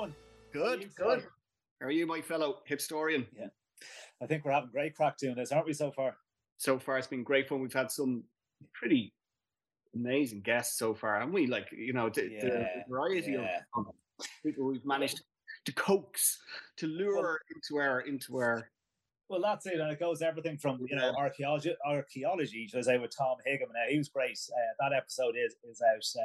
going? Good, good. How are you, my fellow Hipstorian? Yeah, I think we're having great crack doing this, aren't we, so far? So far, it's been great fun. We've had some pretty amazing guests so far, haven't we? Like, you know, the variety of people we've managed to coax, to lure into our... Well, that's it, and it goes everything from, you know, archaeology, should I say, with Tom Higham. Now, he was great. That episode is out,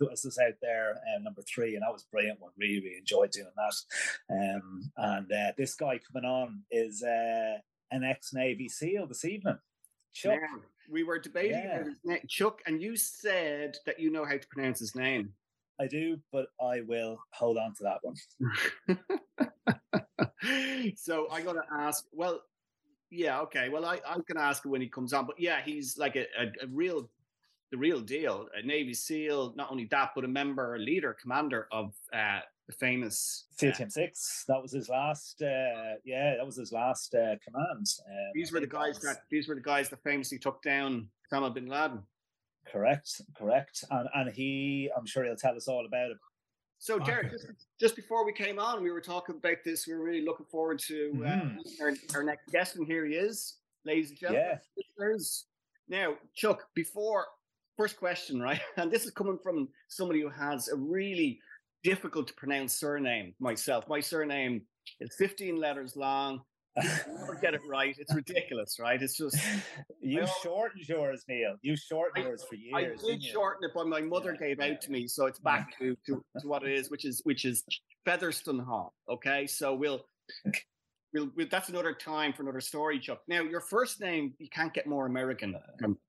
it's out there, number 3, and that was a brilliant one. Really, really enjoyed doing that. And this guy coming on is an ex-Navy SEAL this evening. Chuck. Yeah, we were debating about his name. Chuck, and you said that you know how to pronounce his name. I do, but I will hold on to that one. So I got to ask, well, yeah, okay. Well, I can ask when he comes on, but yeah, he's like the real deal, a Navy SEAL, not only that, but a member, leader, commander of the famous... SEAL Team 6, that was his last, command. These were the guys that famously took down Osama bin Laden. Correct. And he, I'm sure he'll tell us all about it. So, Derek, just before we came on, we were talking about this. We were really looking forward to our next guest, and here he is, ladies and gentlemen. Yeah. Now, Chuck, first question, right? And this is coming from somebody who has a really difficult to pronounce surname, myself. My surname is 15 letters long. You never get it right. It's ridiculous, right? It's just... You shortened yours, Neil. You shortened yours for years. I did shorten it, but my mother gave out to me, so it's back to what it is, which is Featherstonehaugh. Okay, so we'll that's another time for another story, Chuck. Now, your first name, you can't get more American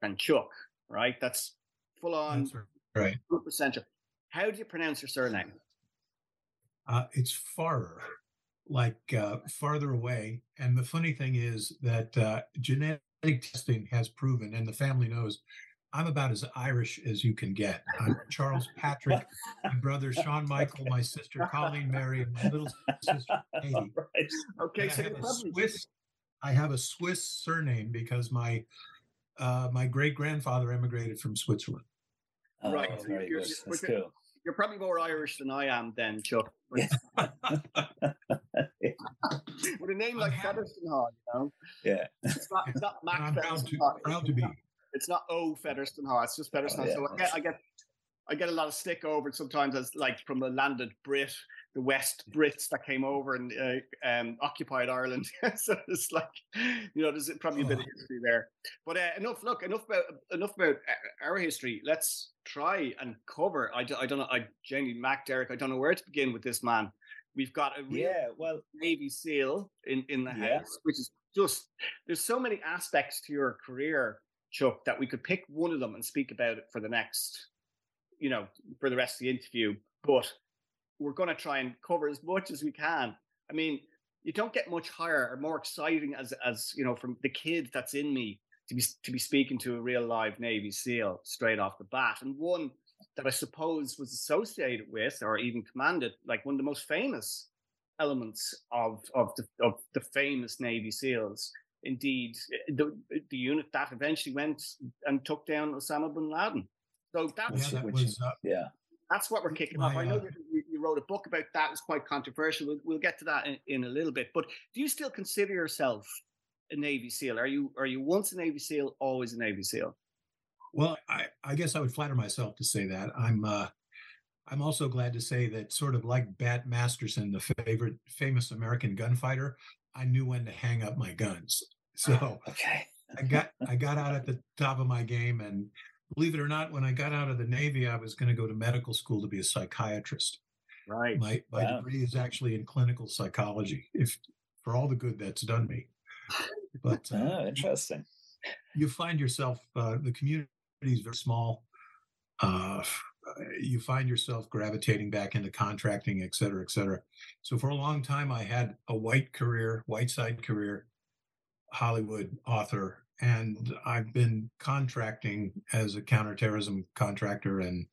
than Chuck, right? That's full on. That's right. 100%. How do you pronounce your surname? It's Pfarrer. Like farther away. And the funny thing is that genetic testing has proven, and the family knows, I'm about as Irish as you can get. I'm Charles Patrick, my brother Sean Michael, my sister Colleen Mary, and my little sister Katie. Right. Okay, so I have a Swiss surname because my my great-grandfather emigrated from Switzerland. Oh, right. Oh, so that's cool. You're probably more Irish than I am then, Chuck. With a name like Featherstonehaugh, you know? Yeah. It's not Mac Featherstonehaugh. Proud to be. It's not O Featherstonehaugh. It's just Featherstonehaugh. Oh, yeah. So I get a lot of stick over it sometimes as like from the landed Brit, the West Brits that came over and occupied Ireland. So it's like, you know, there's probably a bit of history there. But enough about our history. Let's try and cover. I don't know. I genuinely, Mac, Derek, I don't know where to begin with this man. We've got a real Navy SEAL in the house, which is just, there's so many aspects to your career, Chuck, that we could pick one of them and speak about it for the next, you know, for the rest of the interview. But we're going to try and cover as much as we can. I mean, you don't get much higher or more exciting as you know, from the kid that's in me to be speaking to a real live Navy SEAL straight off the bat. And one that I suppose was associated with, or even commanded, like one of the most famous elements of the famous Navy SEALs. Indeed, the unit that eventually went and took down Osama bin Laden. So that's what we're kicking off. I know you wrote a book about that. It's quite controversial. We'll get to that in a little bit. But do you still consider yourself a Navy SEAL? Are you once a Navy SEAL, always a Navy SEAL? Well, I guess I would flatter myself to say that. I'm also glad to say that, sort of like Bat Masterson, the famous American gunfighter, I knew when to hang up my guns. So okay. I got out at the top of my game, and believe it or not, when I got out of the Navy, I was going to go to medical school to be a psychiatrist. Right. My degree is actually in clinical psychology, if for all the good that's done me. But interesting. You find yourself, the community is very small. You find yourself gravitating back into contracting, et cetera, et cetera. So for a long time, I had a white side career, Hollywood author. And I've been contracting as a counterterrorism contractor and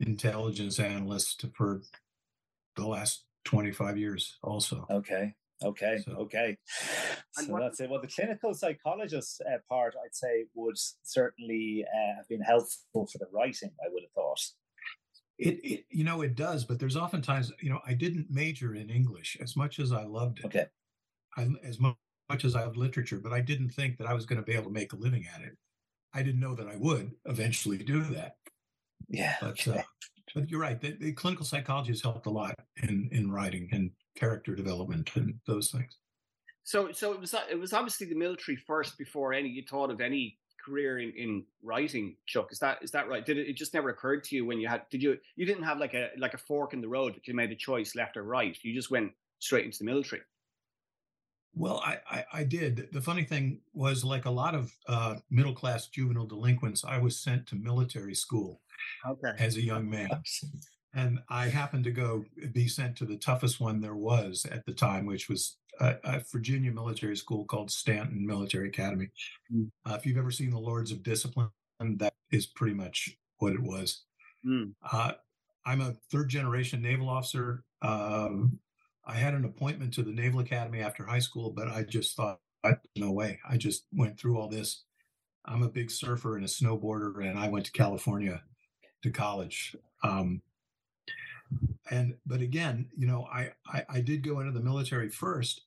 intelligence analyst for the last 25 years also. Okay. So that's it. Well, the clinical psychologist part, I'd say, would certainly have been helpful for the writing, I would have thought. It you know, it does, but there's oftentimes, you know, I didn't major in English as much as I loved it. Okay. As much as I loved literature, but I didn't think that I was going to be able to make a living at it. I didn't know that I would eventually do that. Yeah. But you're right. The clinical psychology has helped a lot in writing and character development and those things. So it was obviously the military first before you thought of any career in writing, Chuck. Is that right? Did it just never occurred to you when you had? You didn't have like a fork in the road that you made a choice left or right? You just went straight into the military. Well, I did. The funny thing was, like a lot of middle class juvenile delinquents, I was sent to military school as a young man. And I happened to be sent to the toughest one there was at the time, which was a Virginia military school called Stanton Military Academy. Mm. If you've ever seen The Lords of Discipline, that is pretty much what it was. Mm. I'm a third-generation naval officer. I had an appointment to the Naval Academy after high school, but I just thought, no way. I just went through all this. I'm a big surfer and a snowboarder, and I went to California to college. But again, you know, I did go into the military first,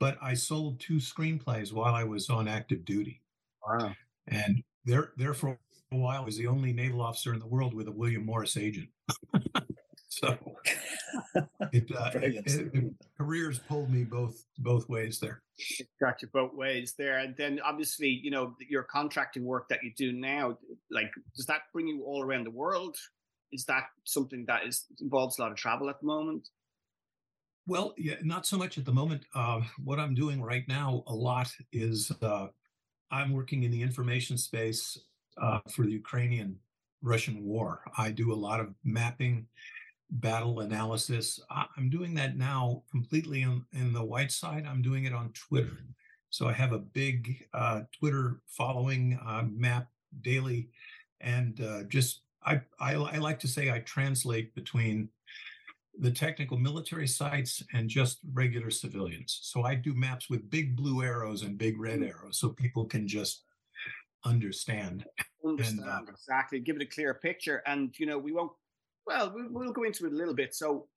but I sold 2 screenplays while I was on active duty. Wow. And there for a while, I was the only naval officer in the world with a William Morris agent. So careers pulled me both ways there. It got you both ways there. And then obviously, you know, your contracting work that you do now, like, does that bring you all around the world? Is that something that involves a lot of travel at the moment? Well, yeah, not so much at the moment. What I'm doing right now a lot is I'm working in the information space for the Ukrainian-Russian war. I do a lot of mapping, battle analysis. I'm doing that now completely in the white side. I'm doing it on Twitter. So I have a big Twitter following, map daily, and just I like to say I translate between the technical military sites and just regular civilians. So I do maps with big blue arrows and big red arrows so people can just understand. And, exactly. Give it a clear picture. And, you know, we won't. Well, we'll go into it a little bit. So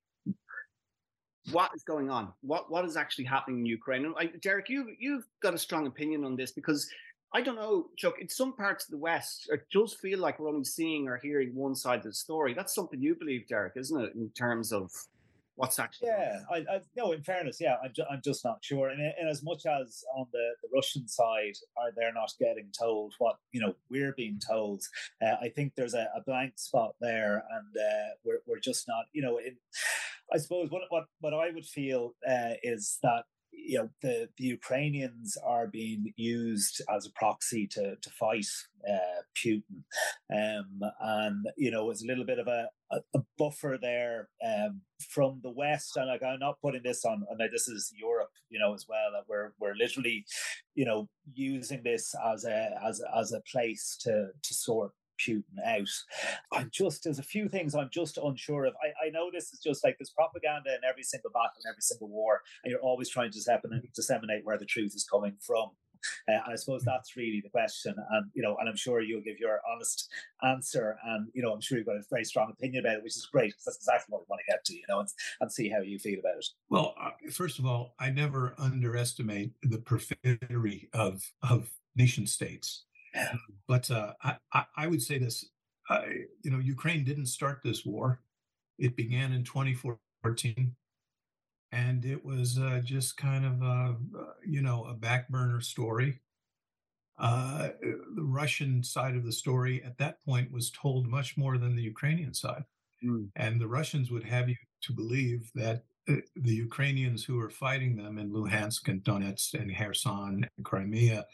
what is going on? What is actually happening in Ukraine? And Derek, you've got a strong opinion on this because I don't know, Chuck, in some parts of the West, it does feel like we're only seeing or hearing one side of the story. That's something you believe, Derek, isn't it, in terms of what's actually going on? Yeah, no, in fairness, yeah, I'm just not sure. And as much as on the Russian side, they're not getting told what, you know, we're being told, I think there's a blank spot there, and we're just not, you know, I suppose what I would feel is that, you know, the Ukrainians are being used as a proxy to fight Putin, and you know, it's a little bit of a buffer there from the West. And like, I'm not putting this on, and this is Europe, you know, as well, that we're literally, you know, using this as a place to sort Putin out. There's a few things I'm just unsure of. I know this is just like there's propaganda in every single battle, in every single war, and you're always trying to disseminate where the truth is coming from. And I suppose that's really the question. And, you know, and I'm sure you'll give your honest answer. And, you know, I'm sure you've got a very strong opinion about it, which is great, because that's exactly what we want to get to, you know, and see how you feel about it. Well, first of all, I never underestimate the perfidy of nation states. But I would say this, you know, Ukraine didn't start this war. It began in 2014, and it was just kind of, you know, a back burner story. The Russian side of the story at that point was told much more than the Ukrainian side. Mm. And the Russians would have you to believe that the Ukrainians who were fighting them in Luhansk and Donetsk and Kherson and Crimea,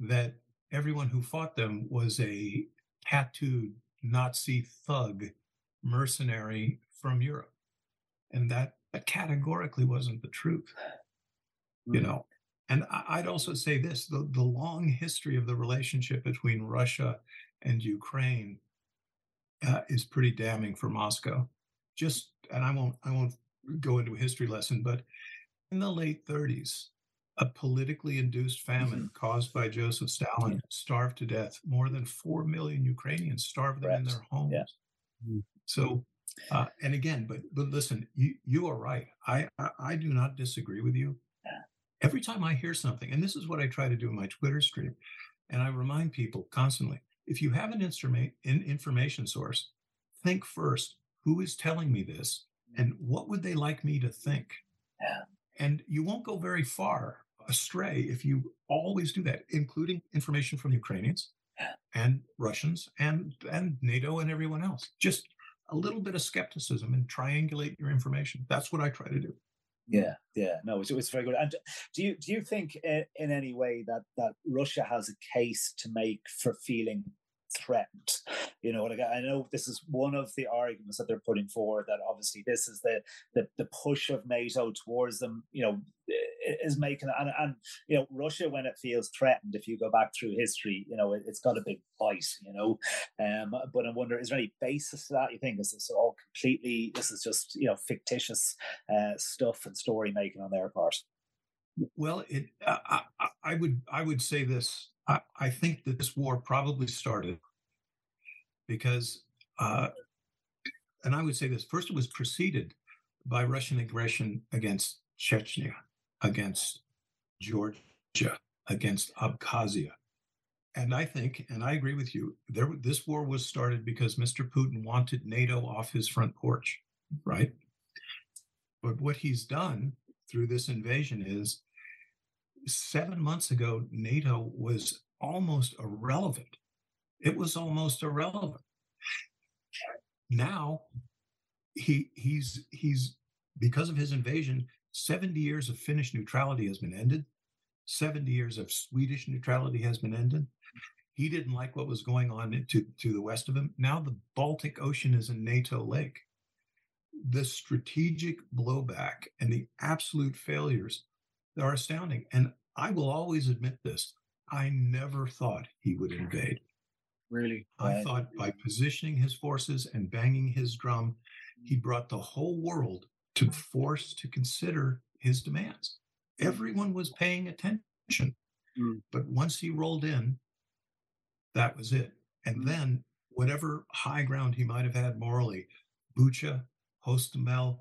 that everyone who fought them was a tattooed Nazi thug mercenary from Europe. And that categorically wasn't the truth, you know. And I'd also say this, the long history of the relationship between Russia and Ukraine is pretty damning for Moscow. Just, and I won't go into a history lesson, but in the late 30s, a politically induced famine caused by Joseph Stalin starved to death. More than 4 million Ukrainians starved them in their homes. Yeah. So And again, but listen, you are right. I do not disagree with you. Every time I hear something, and this is what I try to do in my Twitter stream, and I remind people constantly, if you have an information source, think first, who is telling me this and what would they like me to think? Yeah. And you won't go very far astray if you always do that, including information from Ukrainians and Russians and NATO and everyone else. Just a little bit of skepticism and triangulate your information. That's what I try to do. Yeah. No, it's very good. And do you think in any way that Russia has a case to make for feeling threatened? You know, like, I know this is one of the arguments that they're putting forward, that obviously this is the push of NATO towards them, you know, is making, and you know, Russia, when it feels threatened, if you go back through history, you know, it's got a big bite, you know. But I wonder, is there any basis to that? You think is this all completely, this is just, you know, fictitious stuff and story making on their part? Well, I would say this. I think that this war probably started because, and I would say this, first it was preceded by Russian aggression against Chechnya, against Georgia, against Abkhazia. And I think, and I agree with you, this war was started because Mr. Putin wanted NATO off his front porch, right? But what he's done through this invasion is, 7 months ago, NATO was almost irrelevant. It was almost irrelevant. Now, he's because of his invasion, 70 years of Finnish neutrality has been ended. 70 years of Swedish neutrality has been ended. He didn't like what was going on to the west of him. Now the Baltic Ocean is a NATO lake. The strategic blowback and the absolute failures are astounding. And I will always admit this. I never thought he would invade. Really? I thought by positioning his forces and banging his drum, he brought the whole world to force to consider his demands. Everyone was paying attention. Mm. But once he rolled in, that was it. And then whatever high ground he might have had morally, Bucha, Hostomel,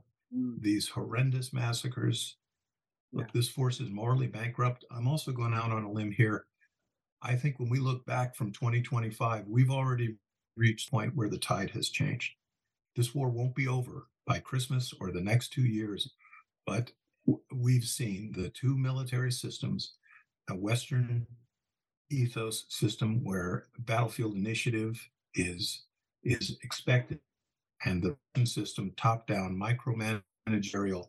these horrendous massacres, look, this force is morally bankrupt. I'm also going out on a limb here. I think when we look back from 2025, we've already reached the point where the tide has changed. This war won't be over by Christmas or the next 2 years, but we've seen the two military systems, a Western ethos system where battlefield initiative is expected, and the Russian system, top-down, micromanagerial.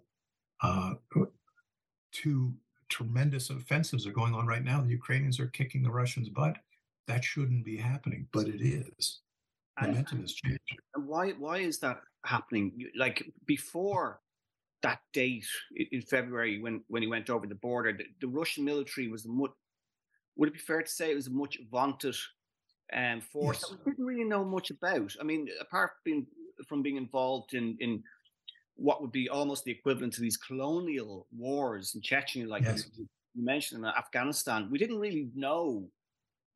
Two tremendous offensives are going on right now. The Ukrainians are kicking the Russians' butt. That shouldn't be happening, but it is. Momentum has changed. And why is that happening? Like before that date in February, when he went over the border, the Russian military was much. Would it be fair to say it was a much vaunted force that we didn't really know much about? I mean, apart from being involved in what would be almost the equivalent to these colonial wars in Chechnya, like you mentioned, in Afghanistan, we didn't really know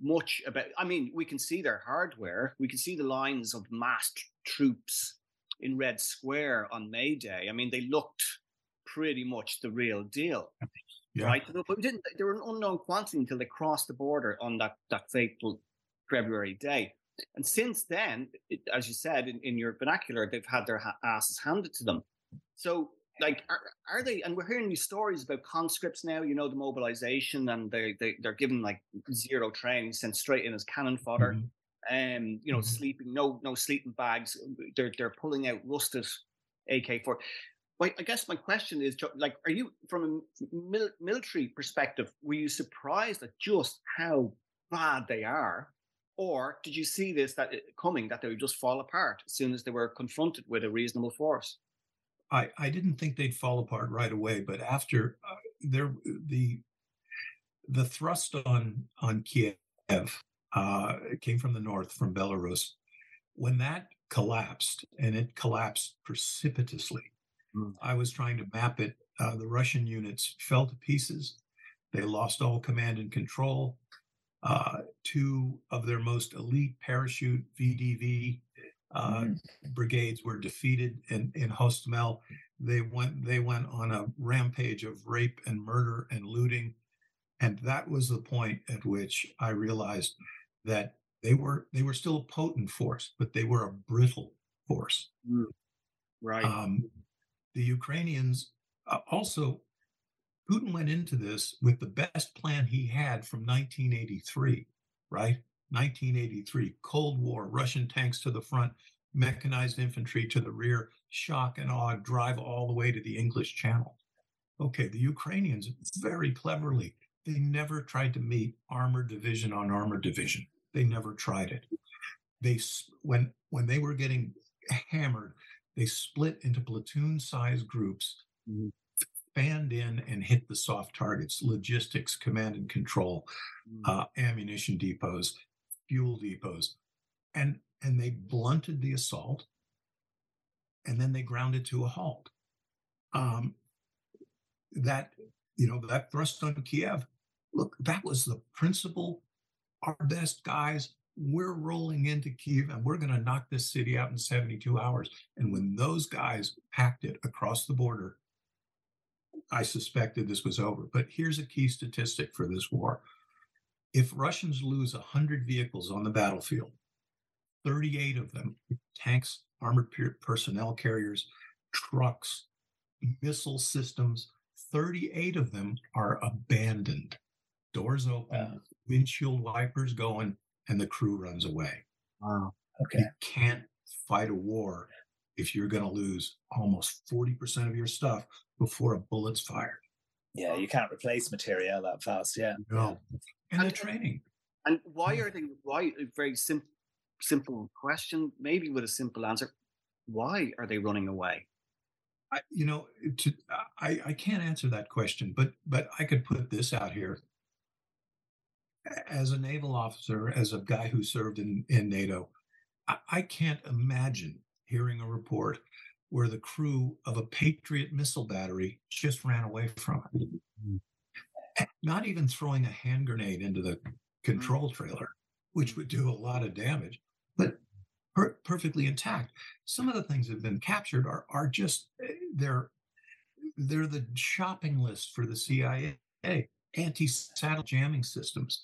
much about. I mean, we can see their hardware. We can see the lines of massed troops in Red Square on May Day. I mean, they looked pretty much the real deal, right? But we didn't. They were an unknown quantity until they crossed the border on that fateful February day. And since then, as you said, in your vernacular, they've had their asses handed to them. So, like, are they? And we're hearing these stories about conscripts now, you know, the mobilization, and they're given, like, zero training, sent straight in as cannon fodder, you know, sleeping, no sleeping bags. They're pulling out rusted AK-4. Well, I guess my question is, like, are you, from a military perspective, were you surprised at just how bad they are? Or did you see this coming, that they would just fall apart as soon as they were confronted with a reasonable force? I didn't think they'd fall apart right away, but after the thrust on Kiev came from the north, from Belarus. When that collapsed, and it collapsed precipitously, I was trying to map it. The Russian units fell to pieces. They lost all command and control. Two of their most elite parachute VDV brigades were defeated in Hostomel. They went on a rampage of rape and murder and looting. And that was the point at which I realized that they were still a potent force, but they were a brittle force. Right. The Ukrainians also, Putin went into this with the best plan he had from 1983, right? 1983, Cold War, Russian tanks to the front, mechanized infantry to the rear, shock and awe, drive all the way to the English Channel. Okay, the Ukrainians, very cleverly, they never tried to meet armored division on armored division. They never tried it. When they were getting hammered, they split into platoon-sized groups, fanned in and hit the soft targets, logistics, command and control, ammunition depots, fuel depots. And they blunted the assault, and then they grounded to a halt. That thrust on Kiev, look, that was the principle. Our best guys, we're rolling into Kyiv, and we're going to knock this city out in 72 hours. And when those guys packed it across the border, I suspected this was over. But here's a key statistic for this war. If Russians lose 100 vehicles on the battlefield, 38 of them, tanks, armored personnel carriers, trucks, missile systems, 38 of them are abandoned. Doors open, windshield wipers going, and the crew runs away. Wow. Okay. You can't fight a war if you're going to lose almost 40% of your stuff before a bullet's fired. Yeah, you can't replace materiel that fast. Yeah. No. And the training. And why a very simple question, maybe with a simple answer, why are they running away? I can't answer that question, but I could put this out here. As a naval officer, as a guy who served in NATO, I can't imagine hearing a report where the crew of a Patriot missile battery just ran away from it. Not even throwing a hand grenade into the control trailer, which would do a lot of damage, but perfectly intact. Some of the things that have been captured are just, they're the shopping list for the CIA. Anti-saddle jamming systems,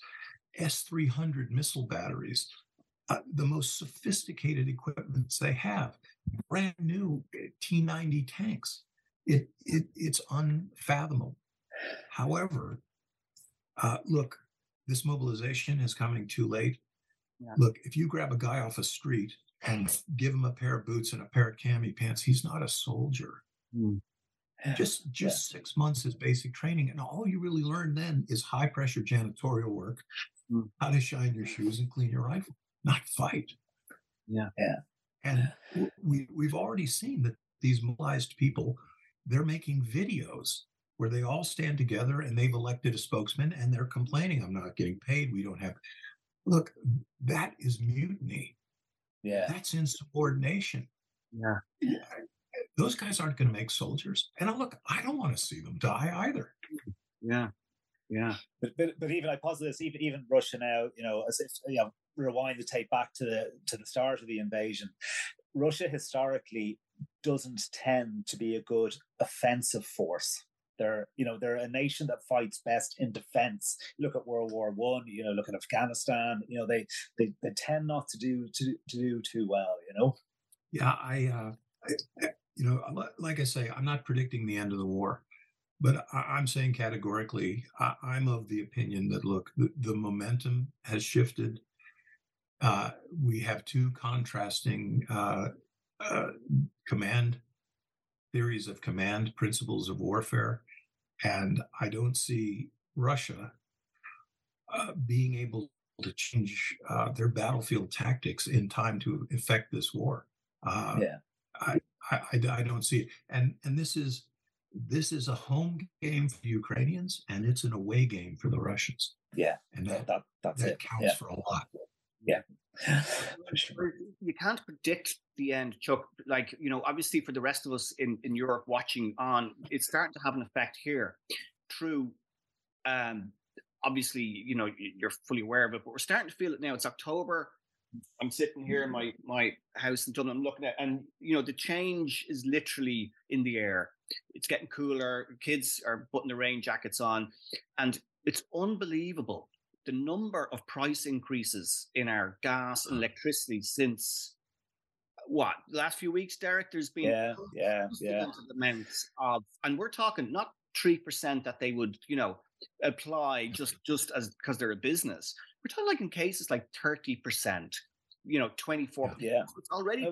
S-300 missile batteries, the most sophisticated equipment they have, brand new T-90 tanks. It's unfathomable. However, look, this mobilization is coming too late. Yeah. Look, if you grab a guy off a street and give him a pair of boots and a pair of cami pants, he's not a soldier. Mm. Just 6 months is basic training, and all you really learn then is high-pressure janitorial work, how to shine your shoes and clean your rifle, not fight. Yeah, yeah. And we've already seen that these mobilized people, they're making videos where they all stand together and they've elected a spokesman and they're complaining, I'm not getting paid, we don't have... Look, that is mutiny. Yeah. That's insubordination. Yeah. Yeah. Those guys aren't going to make soldiers. And look, I don't want to see them die either. Yeah, yeah. But even I posit this, even Russia now, as if rewind the tape back to the start of the invasion. Russia historically doesn't tend to be a good offensive force. They're a nation that fights best in defense. Look at World War I, look at Afghanistan. They tend not to do too well. Yeah, like I say, I'm not predicting the end of the war, but I'm saying categorically, I'm of the opinion that, look, the momentum has shifted. We have two contrasting command theories of command, principles of warfare, and I don't see Russia being able to change their battlefield tactics in time to effect this war. I don't see it, and this is a home game for the Ukrainians, and it's an away game for the Russians. Yeah, and that counts for a lot. Yeah, for sure. You can't predict the end, Chuck. Like obviously for the rest of us in Europe watching on, it's starting to have an effect here. True, obviously you're fully aware of it, but we're starting to feel it now. It's October. I'm sitting here in my house in Dublin, I'm looking at, and you know, the change is literally in the air. It's getting cooler. Kids are putting their rain jackets on, and it's unbelievable the number of price increases in our gas and electricity since what, the last few weeks, Derek. There's been amounts of, and we're talking not 3% that they would, you know, apply just as because they're a business. We're talking like in cases like 30%, you know, 24%. Yeah, it's already.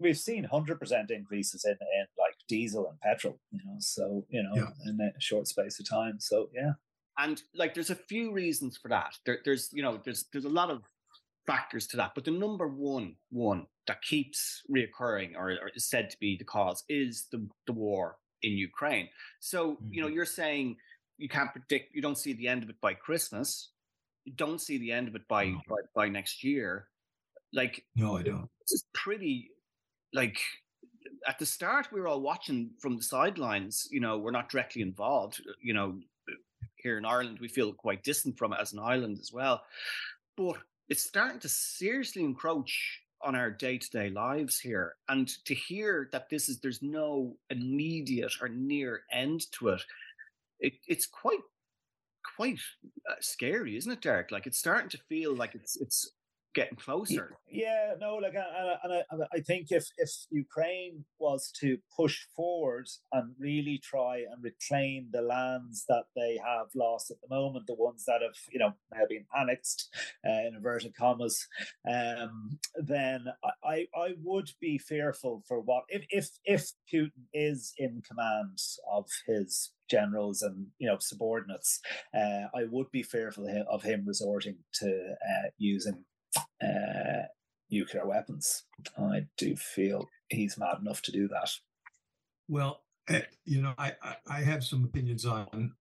We've seen 100% increases in like diesel and petrol, you know. So you know, in a short space of time. So yeah, and like there's a few reasons for that. There's you know there's a lot of factors to that, but the number one that keeps reoccurring or is said to be the cause is the war in Ukraine. So you know, you're saying you can't predict, you don't see the end of it by Christmas. You don't see the end of it by next year. Like, no, I don't. This is pretty, like, at the start, we were all watching from the sidelines. You know, we're not directly involved. You know, here in Ireland, we feel quite distant from it as an island as well. But it's starting to seriously encroach on our day-to-day lives here. And to hear that this is, there's no immediate or near end to it, it's quite scary, isn't it, Derek? Like, it's starting to feel like it's getting closer. Yeah, no, like, and I think if Ukraine was to push forward and really try and reclaim the lands that they have lost at the moment, the ones that have, you know, now been annexed, in inverted commas, then I would be fearful for what if Putin is in command of his generals and, you know, subordinates, I would be fearful of him resorting to using nuclear weapons. I do feel he's mad enough to do that. Well, you know, I have some opinions on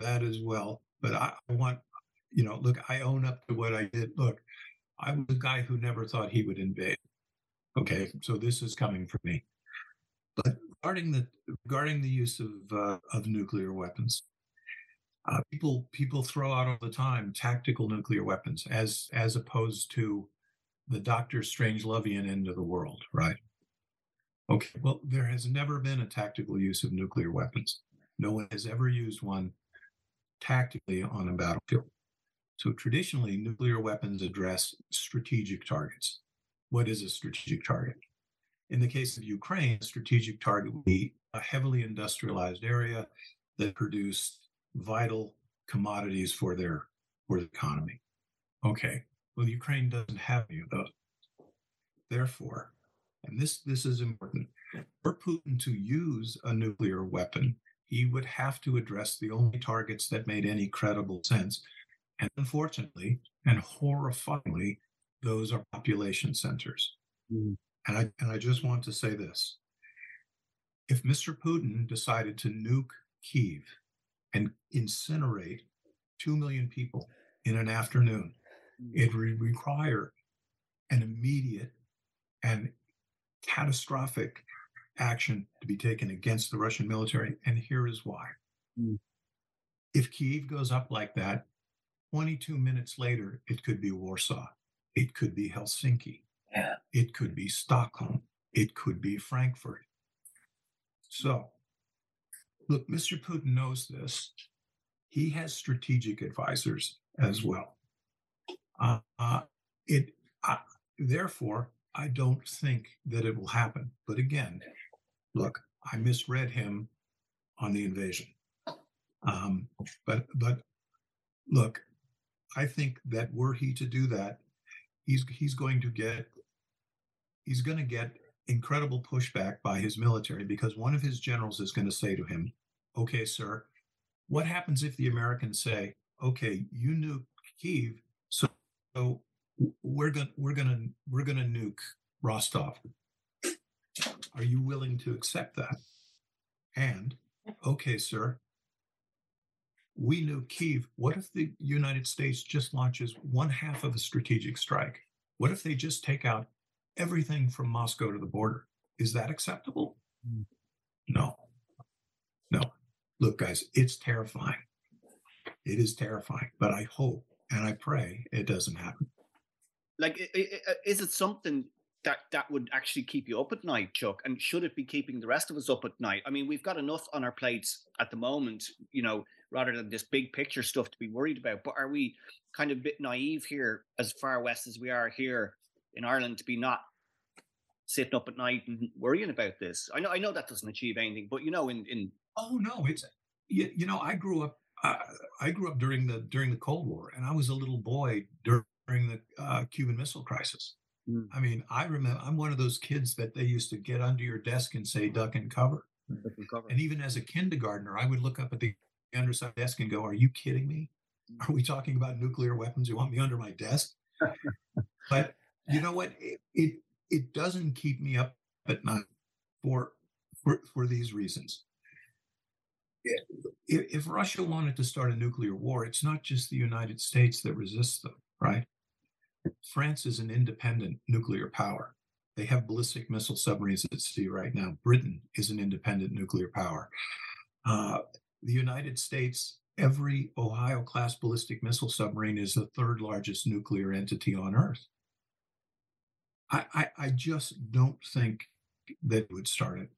that as well. But I want, you know, look, I own up to what I did. Look, I was a guy who never thought he would invade. Okay, so this is coming from me. But regarding the use of nuclear weapons, people throw out all the time tactical nuclear weapons as opposed to the Dr. Strangelovian end of the world, right? Okay, well, there has never been a tactical use of nuclear weapons. No one has ever used one tactically on a battlefield. So traditionally, nuclear weapons address strategic targets. What is a strategic target? In the case of Ukraine, a strategic target would be a heavily industrialized area that produced vital commodities for the economy. Okay, well, Ukraine doesn't have any of those. Therefore, and this is important, for Putin to use a nuclear weapon, he would have to address the only targets that made any credible sense. And unfortunately, and horrifyingly, those are population centers. Mm-hmm. And I just want to say this. If Mr. Putin decided to nuke Kyiv and incinerate 2 million people in an afternoon, it would require an immediate and catastrophic action to be taken against the Russian military. And here is why. If Kyiv goes up like that, 22 minutes later, it could be Warsaw. It could be Helsinki. It could be Stockholm. It could be Frankfurt. So, look, Mr. Putin knows this. He has strategic advisors as well. Therefore, I don't think that it will happen. But again, look, I misread him on the invasion. But look, I think that were he to do that, he's going to get incredible pushback by his military, because one of his generals is going to say to him, okay, sir, what happens if the Americans say, okay, you nuke Kyiv, so we're going to nuke Rostov. Are you willing to accept that? And, okay, sir, we nuke Kyiv. What if the United States just launches one half of a strategic strike? What if they just take out everything from Moscow to the border? Is that acceptable? No. Look, guys, it's terrifying. It is terrifying, but I hope and I pray it doesn't happen. Like, is it something that would actually keep you up at night, Chuck? And should it be keeping the rest of us up at night? I mean, we've got enough on our plates at the moment, you know, rather than this big picture stuff to be worried about. But are we kind of a bit naive here, as far west as we are here in Ireland, to be not sitting up at night and worrying about this? I know that doesn't achieve anything, but, you know, oh no, it's, you know, I grew up during the Cold War, and I was a little boy during the Cuban Missile Crisis. Mm. I mean, I remember, I'm one of those kids that they used to get under your desk and say, duck and cover. And even as a kindergartner, I would look up at the underside desk and go, are you kidding me? Are we talking about nuclear weapons? You want me under my desk? But you know what? It doesn't keep me up at night for these reasons. If Russia wanted to start a nuclear war, it's not just the United States that resists them, right? France is an independent nuclear power. They have ballistic missile submarines at sea right now. Britain is an independent nuclear power. The United States, every Ohio-class ballistic missile submarine is the third largest nuclear entity on Earth. I just don't think that would start it.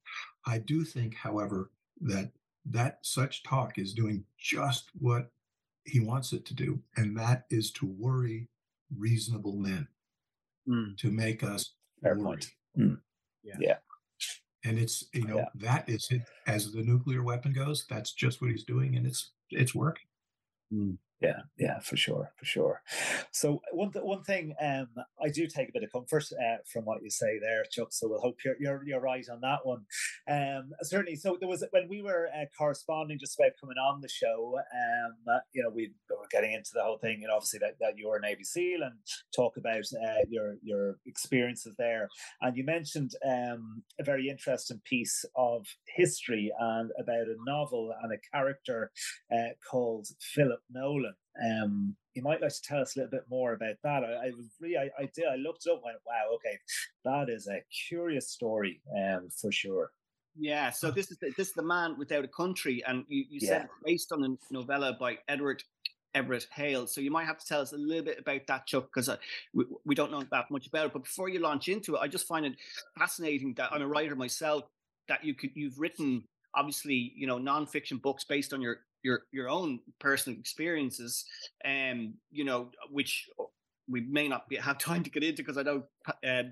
I do think, however, that such talk is doing just what he wants it to do, and that is to worry reasonable men, to make us worry. Mm. Yeah. And it's, you know, that is it. As the nuclear weapon goes, that's just what he's doing, and it's working. Mm. Yeah, for sure. So one thing, I do take a bit of comfort from what you say there, Chuck. So we'll hope you're right on that one. Certainly. So there was, when we were corresponding just about coming on the show, you know, we were getting into the whole thing, and obviously that you were a Navy SEAL, and talk about your experiences there. And you mentioned a very interesting piece of history and about a novel and a character called Philip Nolan. You might like to tell us a little bit more about that. I looked it up and went, wow, okay, that is a curious story, for sure. Yeah, so this is The Man Without a Country, and you said it's based on a novella by Edward Everett Hale. So you might have to tell us a little bit about that, Chuck, because we don't know that much about it. But before you launch into it, I just find it fascinating that I'm a writer myself, that you've written, obviously, you know, non-fiction books based on your own personal experiences, you know, which we may not have time to get into, because I know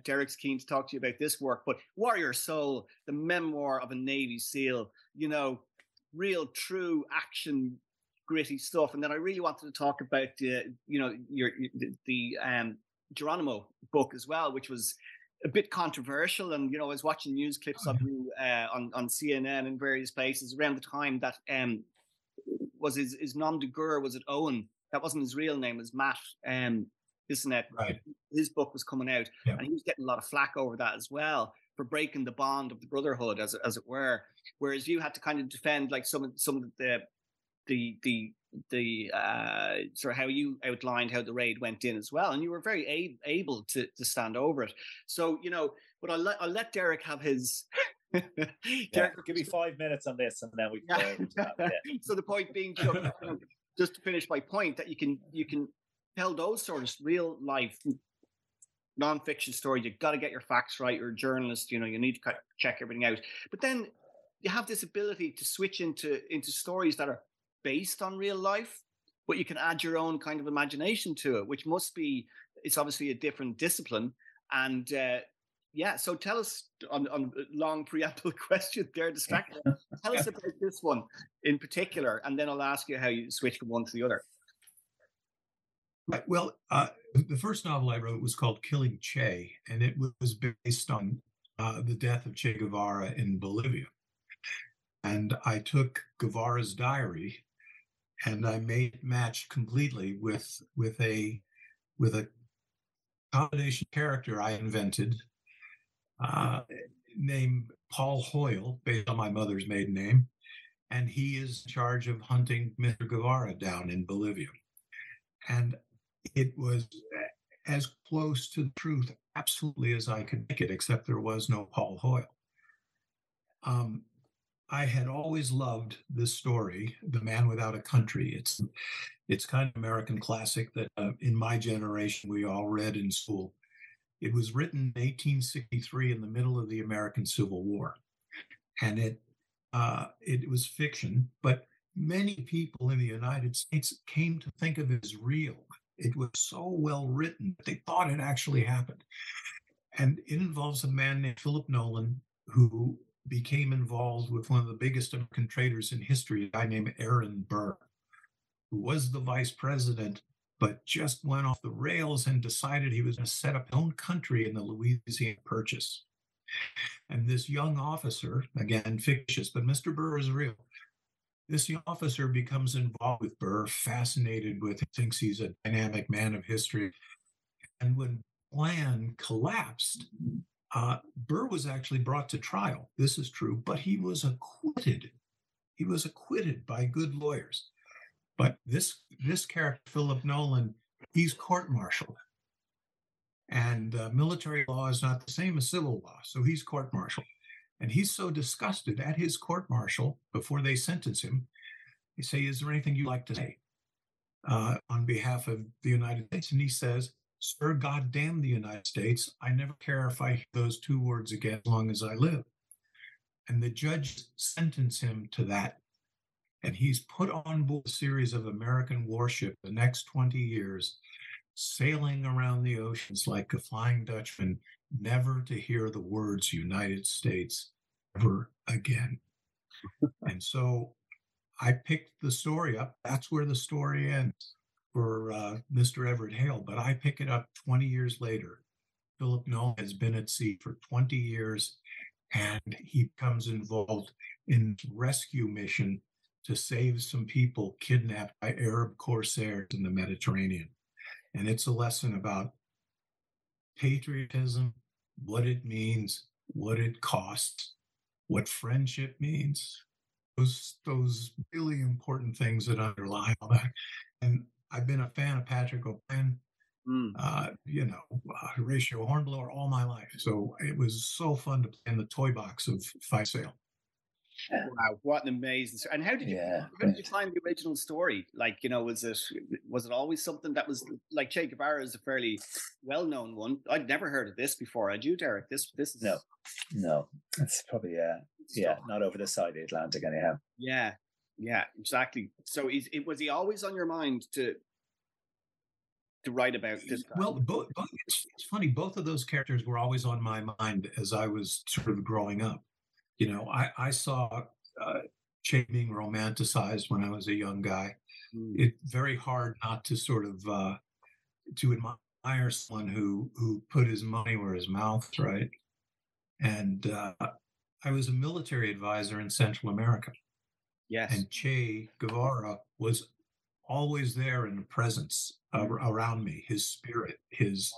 Derek's keen to talk to you about this work, but Warrior Soul, the memoir of a Navy SEAL, you know, real, true action, gritty stuff. And then I really wanted to talk about, you know, the Geronimo book as well, which was a bit controversial. And, you know, I was watching news clips of you on CNN and various places around the time that, was his nom de guerre, was it Owen? That wasn't his real name, it was Matt Bissonnette. Right. His book was coming out, and he was getting a lot of flack over that as well, for breaking the bond of the brotherhood, as it were. Whereas you had to kind of defend, like, some of the sort of how you outlined how the raid went in as well, and you were very able to stand over it. So, you know, but I'll let Derek have his. Give me 5 minutes on this, and then we can go into that. Yeah. So the point being, Chuck, just to finish my point, that you can tell those sort of real life non-fiction stories. You've got to get your facts right. You're a journalist, you know, you need to check everything out. But then you have this ability to switch into stories that are based on real life, but you can add your own kind of imagination to it, which must be, it's obviously a different discipline. And yeah, so tell us, on long preamble question there, distracting. Tell us about this one in particular, and then I'll ask you how you switch from one to the other. Right. Well, the first novel I wrote was called Killing Che, and it was based on the death of Che Guevara in Bolivia. And I took Guevara's diary, and I matched completely with a combination character I invented, named Paul Hoyle, based on my mother's maiden name, and he is in charge of hunting Mr. Guevara down in Bolivia. And it was as close to the truth, absolutely, as I could make it, except there was no Paul Hoyle. I had always loved this story, The Man Without a Country. It's kind of American classic that in my generation we all read in school. It was written in 1863 in the middle of the American Civil War. And it was fiction, but many people in the United States came to think of it as real. It was so well written that they thought it actually happened. And it involves a man named Philip Nolan, who became involved with one of the biggest American traitors in history, a guy named Aaron Burr, who was the vice president, but just went off the rails and decided he was going to set up his own country in the Louisiana Purchase. And this young officer, again, fictitious, but Mr. Burr is real. This young officer becomes involved with Burr, fascinated with him, thinks he's a dynamic man of history. And when the plan collapsed, Burr was actually brought to trial. This is true, but he was acquitted. He was acquitted by good lawyers. But this character, Philip Nolan, he's court-martialed. And military law is not the same as civil law, so he's court-martialed. And he's so disgusted at his court-martial, before they sentence him, they say, is there anything you'd like to say on behalf of the United States? And he says, sir, God damn the United States. I never care if I hear those two words again as long as I live. And the judge sentenced him to that. And he's put on board a series of American warships the next 20 years, sailing around the oceans like a flying Dutchman, never to hear the words United States ever again. And so I picked the story up. That's where the story ends for Mr. Everett Hale, but I pick it up 20 years later. Philip Nolan has been at sea for 20 years, and he becomes involved in rescue mission to save some people kidnapped by Arab corsairs in the Mediterranean. And it's a lesson about patriotism, what it means, what it costs, what friendship means, those really important things that underlie all that. And I've been a fan of Patrick O'Brien, Horatio Hornblower all my life. So it was so fun to play in the toy box of Five Sale. Wow, what an amazing story. And how did you find the original story? Like, you know, was it always something that was like Che Guevara is a fairly well-known one. I'd never heard of this before, had you, Derek? This is no. It's probably not over the side of the Atlantic anyhow. Yeah, yeah, exactly. So was he always on your mind to write about this guy? Well, both it's funny, both of those characters were always on my mind as I was sort of growing up. You know, I saw Che being romanticized when I was a young guy. It's very hard not to sort of to admire someone who put his money where his mouth is, right? And I was a military advisor in Central America. Yes. And Che Guevara was always there in the presence around me, his spirit, his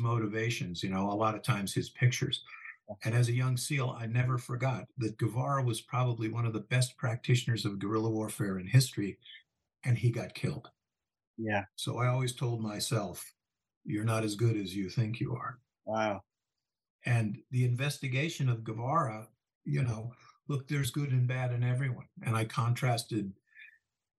motivations, you know, a lot of times his pictures. And as a young SEAL, I never forgot that Guevara was probably one of the best practitioners of guerrilla warfare in history, and he got killed. Yeah. So I always told myself, you're not as good as you think you are. Wow. And the investigation of Guevara, you know, look, there's good and bad in everyone. And I contrasted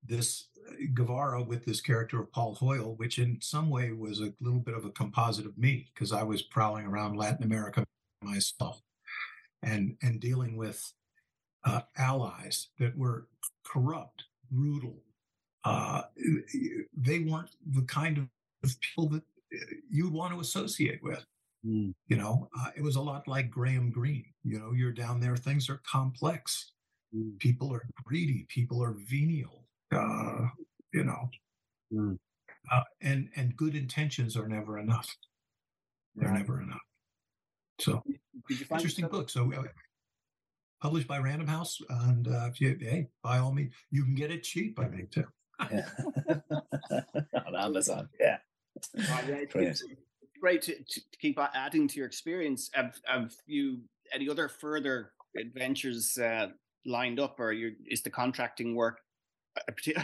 this Guevara with this character of Paul Hoyle, which in some way was a little bit of a composite of me, because I was prowling around Latin America myself and dealing with allies that were corrupt, brutal. They weren't the kind of people that you'd want to associate with. You know, it was a lot like Graham Greene. You know, you're down there, things are complex. People are greedy, people are venial, you know. And good intentions are never enough. They're never enough. So, interesting book. So, published by Random House, and by all means, you can get it cheap, I think, too. Yeah. On Amazon, yeah. It's great to keep adding to your experience. Have you any other further adventures lined up, or is the contracting work?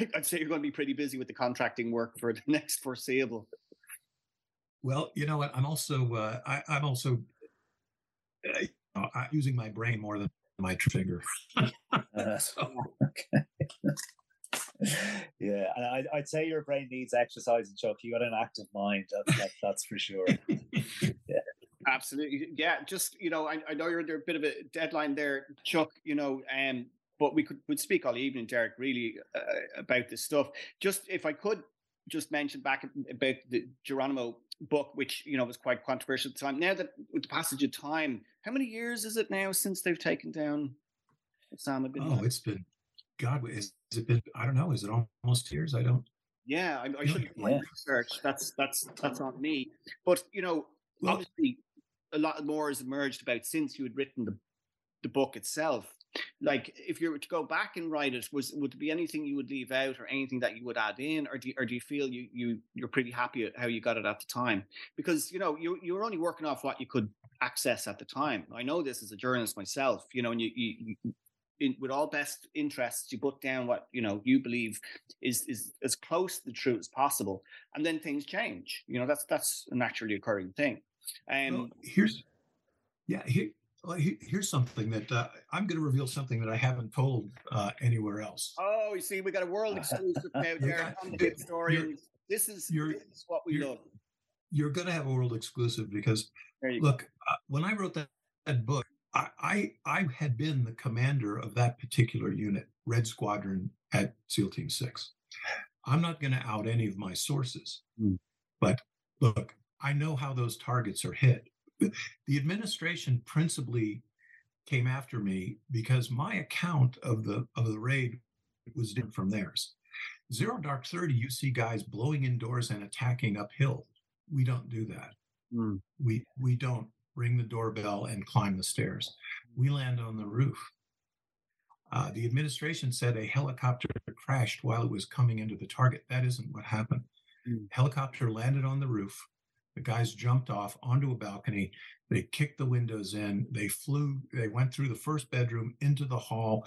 I'd say you're going to be pretty busy with the contracting work for the next foreseeable. Well, you know what? I'm also using my brain more than my finger. Okay. Yeah, and I'd say your brain needs exercise, and Chuck, you got an active mind. That's for sure. Yeah. Absolutely. Yeah, just, you know, I know you're under a bit of a deadline there, Chuck, you know, but we could speak all evening, Derek, really about this stuff. Just if I could just mention back about the Geronimo book, which, you know, was quite controversial at the time. Now that with the passage of time, how many years is it now since they've taken down Osama bin Laden? Oh, it's been, God, has it been, I don't know, is it almost years? I don't. Yeah, I should have done research. That's on me. But, you know, obviously a lot more has emerged about since you had written the book itself. Like, if you were to go back and write it, would there be anything you would leave out or anything that you would add in, or do you feel you're pretty happy at how you got it at the time? Because, you know, you were only working off what you could access at the time. I know this as a journalist myself, you know, and you, with all best interests, you put down what, you know, you believe is as close to the truth as possible, and then things change. You know, that's a naturally occurring thing. Here's something that I'm going to reveal something that I haven't told anywhere else. Oh, you see, we got a world exclusive now, Derek, on The Hipstorians. This is what we love. You're going to have a world exclusive because, look, when I wrote that book, I had been the commander of that particular unit, Red Squadron at SEAL Team 6. I'm not going to out any of my sources, but look, I know how those targets are hit. The administration principally came after me because my account of the raid was different from theirs. Zero Dark 30, you see guys blowing indoors and attacking uphill. We don't do that. Mm. We don't ring the doorbell and climb the stairs. We land on the roof. The administration said a helicopter crashed while it was coming into the target. That isn't what happened. Mm. Helicopter landed on the roof. The guys jumped off onto a balcony. They kicked the windows in. They flew. They went through the first bedroom into the hall.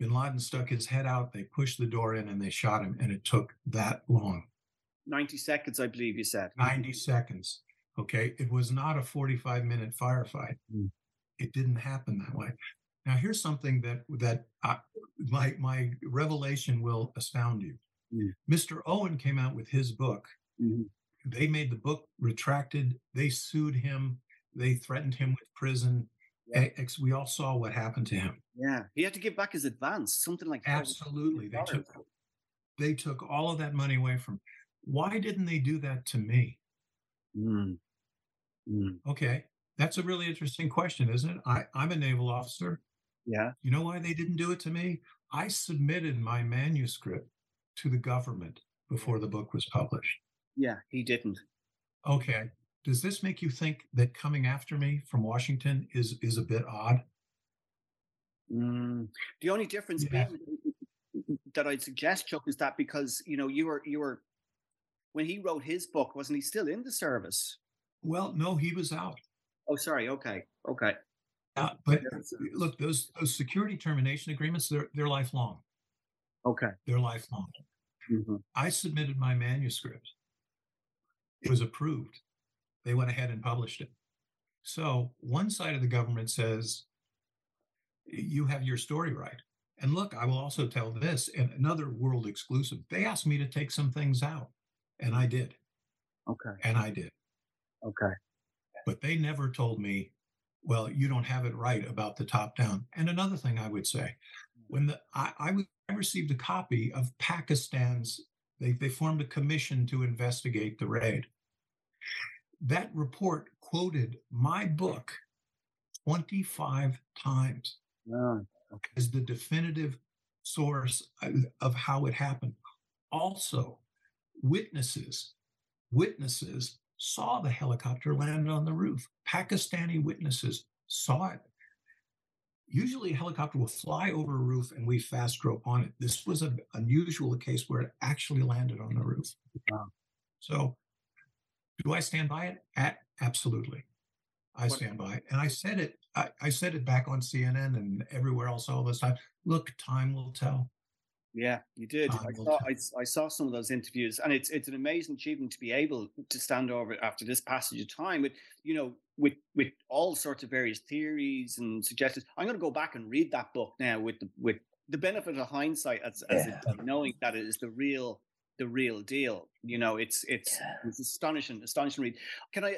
Bin Laden stuck his head out. They pushed the door in and they shot him. And it took that long. 90 seconds, I believe you said. 90 seconds. Okay. It was not a 45-minute firefight. Mm. It didn't happen that way. Now, here's something that my revelation will astound you. Mm. Mr. Owen came out with his book. Mm-hmm. They made the book retracted. They sued him. They threatened him with prison. Yeah. We all saw what happened to him. Yeah. He had to give back his advance, something like that. Absolutely. They took all of that money away from him. Why didn't they do that to me? Mm. Mm. Okay. That's a really interesting question, isn't it? I'm a naval officer. Yeah. You know why they didn't do it to me? I submitted my manuscript to the government before the book was published. Yeah, he didn't. Okay. Does this make you think that coming after me from Washington is a bit odd? Mm, the only difference being that I'd suggest, Chuck, is that because, you know, you were when he wrote his book, wasn't he still in the service? Well, no, he was out. Oh, sorry. Okay. But look, those security termination agreements, they're lifelong. Okay. They're lifelong. Mm-hmm. I submitted my manuscript. It was approved. They went ahead and published it. So one side of the government says, you have your story right. And look, I will also tell this, and another world exclusive. They asked me to take some things out, and I did. Okay. But they never told me, well, you don't have it right about the top down. And another thing I would say, when I received a copy of Pakistan's, they formed a commission to investigate the raid. That report quoted my book 25 times as the definitive source of how it happened. Also, witnesses saw the helicopter land on the roof. Pakistani witnesses saw it. Usually a helicopter will fly over a roof and we fast rope on it. This was an unusual case where it actually landed on the roof. Wow. So do I stand by it? Absolutely. I stand by it. And I said it. I said it back on CNN and everywhere else all this time. Look, time will tell. Yeah, you did. I saw some of those interviews, and it's an amazing achievement to be able to stand over it after this passage of time. With, you know, with all sorts of various theories and suggestions. I'm going to go back and read that book now with the benefit of hindsight, as knowing that it is the real deal. You know, it's astonishing read. Can I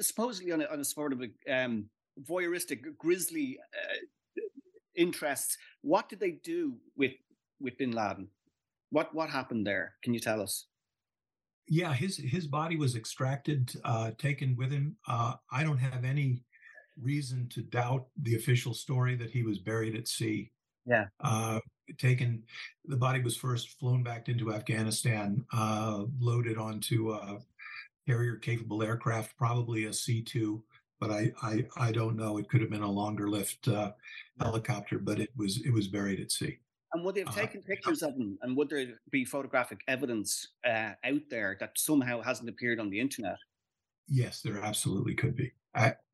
supposedly on a sort of a voyeuristic, grisly interests? What did they do with bin Laden? What happened there? Can you tell us? Yeah, his body was extracted, taken with him. I don't have any reason to doubt the official story that he was buried at sea. Yeah. The body was first flown back into Afghanistan, loaded onto a carrier-capable aircraft, probably a C-2, but I don't know. It could have been a longer-lift helicopter, but it was buried at sea. And would they have taken pictures of him? And would there be photographic evidence out there that somehow hasn't appeared on the internet? Yes, there absolutely could be.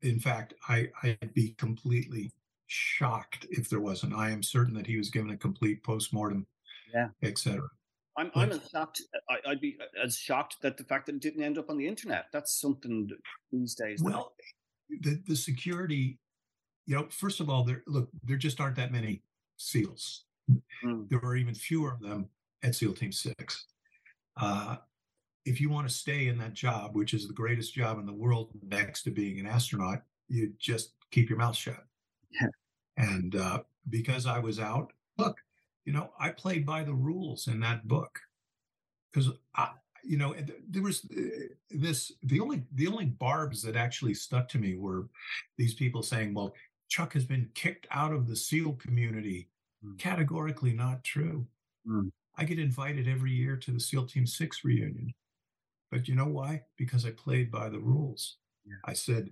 In fact, I'd be completely shocked if there wasn't. I am certain that he was given a complete postmortem, etc. I'm as shocked. I'd be as shocked that the fact that it didn't end up on the internet. That's something these days. Well, the security, you know, first of all, there just aren't that many SEALs. There are even fewer of them at SEAL Team 6. If you want to stay in that job, which is the greatest job in the world next to being an astronaut, you just keep your mouth shut. Yeah. And because I was out, look, you know, I played by the rules in that book. Because, you know, there was this, the only barbs that actually stuck to me were these people saying, well, Chuck has been kicked out of the SEAL community. Categorically not true. I get invited every year to the SEAL Team 6 reunion. But you know why? Because I played by the rules. Yeah. I said,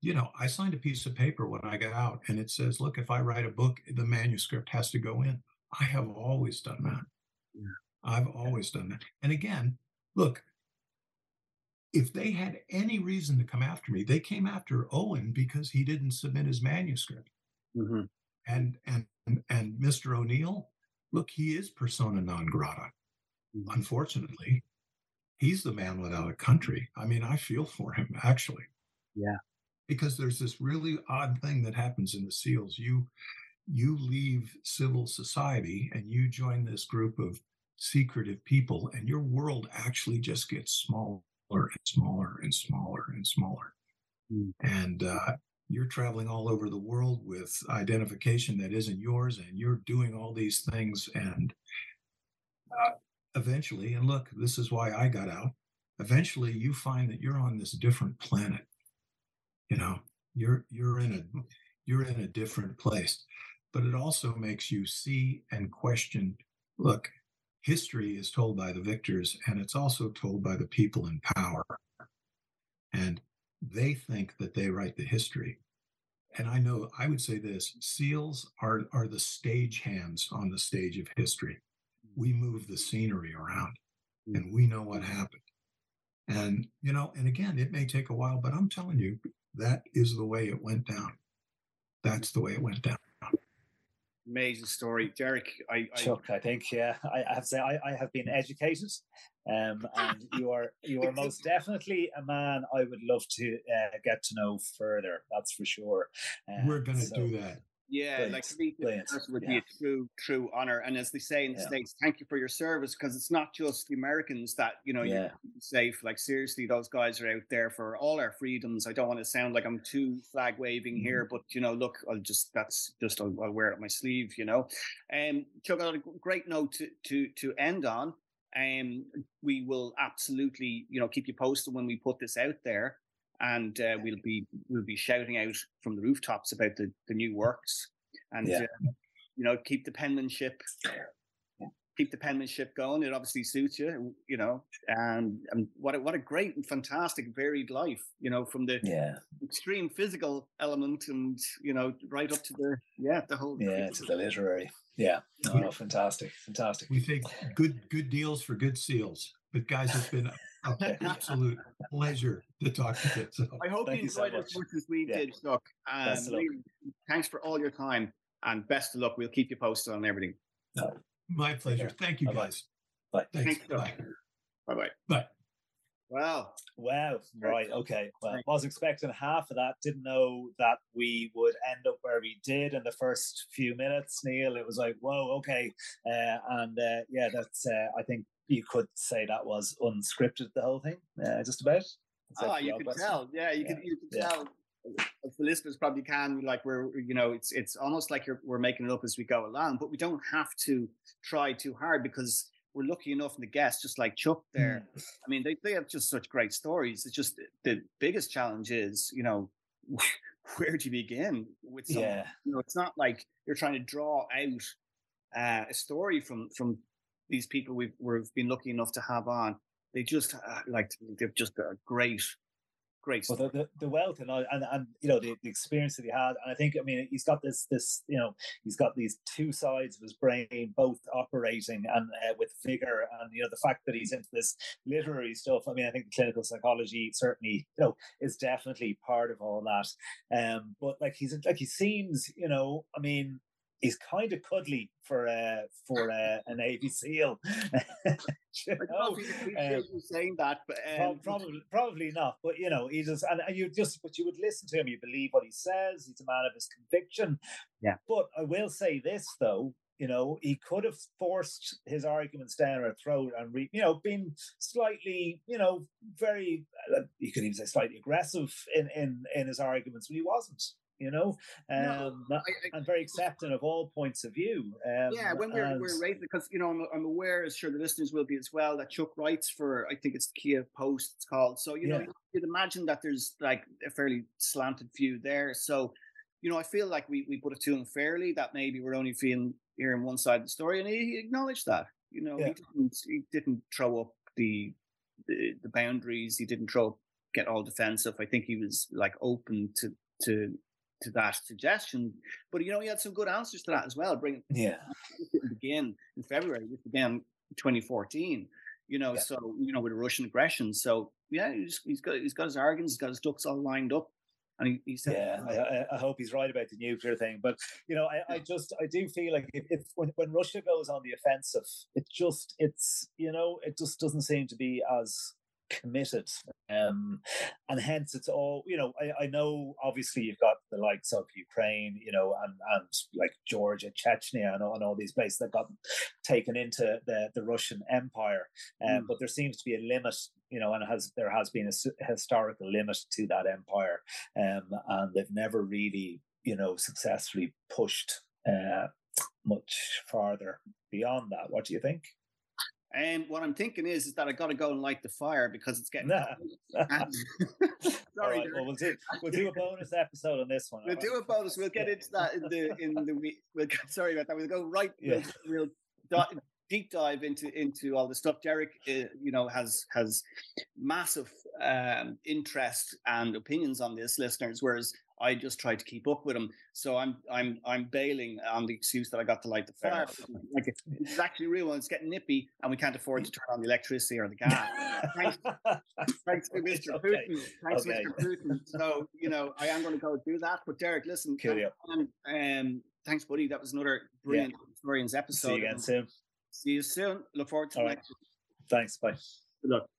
you know, I signed a piece of paper when I got out, and it says, look, if I write a book, the manuscript has to go in. I have always done that. Yeah. I've always done that. And again, look, if they had any reason to come after me, they came after Owen because he didn't submit his manuscript. Mm-hmm. And Mr. O'Neill, look, he is persona non grata. Unfortunately, he's the man without a country. I mean, I feel for him, actually. Yeah. Because there's this really odd thing that happens in the SEALs. You leave civil society and you join this group of secretive people, and your world actually just gets smaller and smaller and smaller and smaller. And you're traveling all over the world with identification that isn't yours, and you're doing all these things. And eventually, and look, this is why I got out. Eventually, you find that you're on this different planet. You know, you're in a different place. But it also makes you see and question. Look, history is told by the victors, and it's also told by the people in power. And they think that they write the history. And I know, I would say this, SEALs are the stage hands on the stage of history. We move the scenery around, and we know what happened. And, you know, and again, it may take a while, but I'm telling you, that is the way it went down. That's the way it went down. Amazing story, Derek. Chuck, I think, yeah, I have to say I have been educated, and you are most definitely a man I would love to get to know further. That's for sure. We're going to do that. Yeah, brilliant. Like to meet you would be a true honor. And as they say in the States, thank you for your service, because it's not just the Americans that, you know, you're safe. Like, seriously, those guys are out there for all our freedoms. I don't want to sound like I'm too flag waving here, but, you know, look, I'll wear it on my sleeve, you know. Chuck, on a great note to end on. We will absolutely, you know, keep you posted when we put this out there. And we'll be shouting out from the rooftops about the new works, and you know, keep the penmanship going. It obviously suits you, you know. And what a great and fantastic varied life, you know, from the extreme physical element, and you know, right up to the whole to the literary. Yeah, fantastic. We take good deals for good SEALs, but guys, it's been an absolute pleasure to talk to you. So, I hope you enjoyed it as much as we did, Chuck. Thanks for all your time, and best of luck. We'll keep you posted on everything. My pleasure. Thank you, guys. Bye. Thanks. Bye. Bye. Bye. Wow. Right. Okay. Well, I was expecting half of that. Didn't know that we would end up where we did in the first few minutes, Neil. It was like, whoa, okay. And that's, I think you could say that was unscripted, the whole thing, just about. You can tell. Yeah, you can tell. The listeners probably can, like, we're, you know, it's almost like we're making it up as we go along, but we don't have to try too hard because we're lucky enough in the guests, just like Chuck there. I mean, they have just such great stories. It's just the biggest challenge is, you know, where do you begin with someone? Yeah. You know, it's not like you're trying to draw out a story from these people we've been lucky enough to have on. They just they've just got a great stuff. Well, the wealth and you know the experience that he had, and I think, I mean, he's got this you know, he's got these two sides of his brain both operating and with vigor, and you know the fact that he's into this literary stuff. I mean, I think clinical psychology certainly, you know, is definitely part of all that. But he seems, you know, I mean, he's kind of cuddly for a Navy SEAL. You know? Saying that, but probably not. But you know, he just and you just, but you would listen to him. You believe what he says. He's a man of his conviction. Yeah. But I will say this though. You know, he could have forced his arguments down our throat and, been slightly, you know, very, you could even say slightly aggressive in his arguments, but he wasn't. You know, I'm very accepting of all points of view. When we're raised, because, you know, I'm aware, as sure the listeners will be as well, that Chuck writes for, I think it's the Kyiv Post, it's called. So, you know, you'd imagine that there's like a fairly slanted view there. So, you know, I feel like we put it to him fairly, that maybe we're only hearing one side of the story. And he acknowledged that, you know, he didn't throw up the boundaries. He didn't get all defensive. I think he was like open to that suggestion, but you know, he had some good answers to that as well. Begin in February, which began 2014. You know, so you know, with Russian aggression. So yeah, he's got his arguments, he's got his ducks all lined up, and he said, I hope he's right about the nuclear thing. But you know, I do feel like if when Russia goes on the offensive, it just doesn't seem to be as committed, and hence it's all, you know, I know obviously you've got the likes of Ukraine, you know, and like Georgia, Chechnya, and all these places that got taken into the Russian Empire, but there seems to be a limit, you know, and there has been a historical limit to that empire, and they've never really, you know, successfully pushed much farther beyond that. What do you think? And what I'm thinking is that I got to go and light the fire because it's getting. Sorry. Right, well, we'll do a bonus episode on this one. We'll do a bonus. We'll get into that in the week. Sorry about that. We'll go right. Yeah. We'll deep dive into all the stuff. Derek, you know, has massive interest and opinions on this, listeners. Whereas I just tried to keep up with him, so I'm bailing on the excuse that I got to light the fire. Like it's actually real, and it's getting nippy, and we can't afford to turn on the electricity or the gas. Thanks to Mr. Putin. Thanks, Mr. Putin. So you know, I am going to go do that. But Derek, listen, thanks, buddy. That was another brilliant Historians episode. See you again soon. Look forward to the next one. Thanks. Bye. Good luck.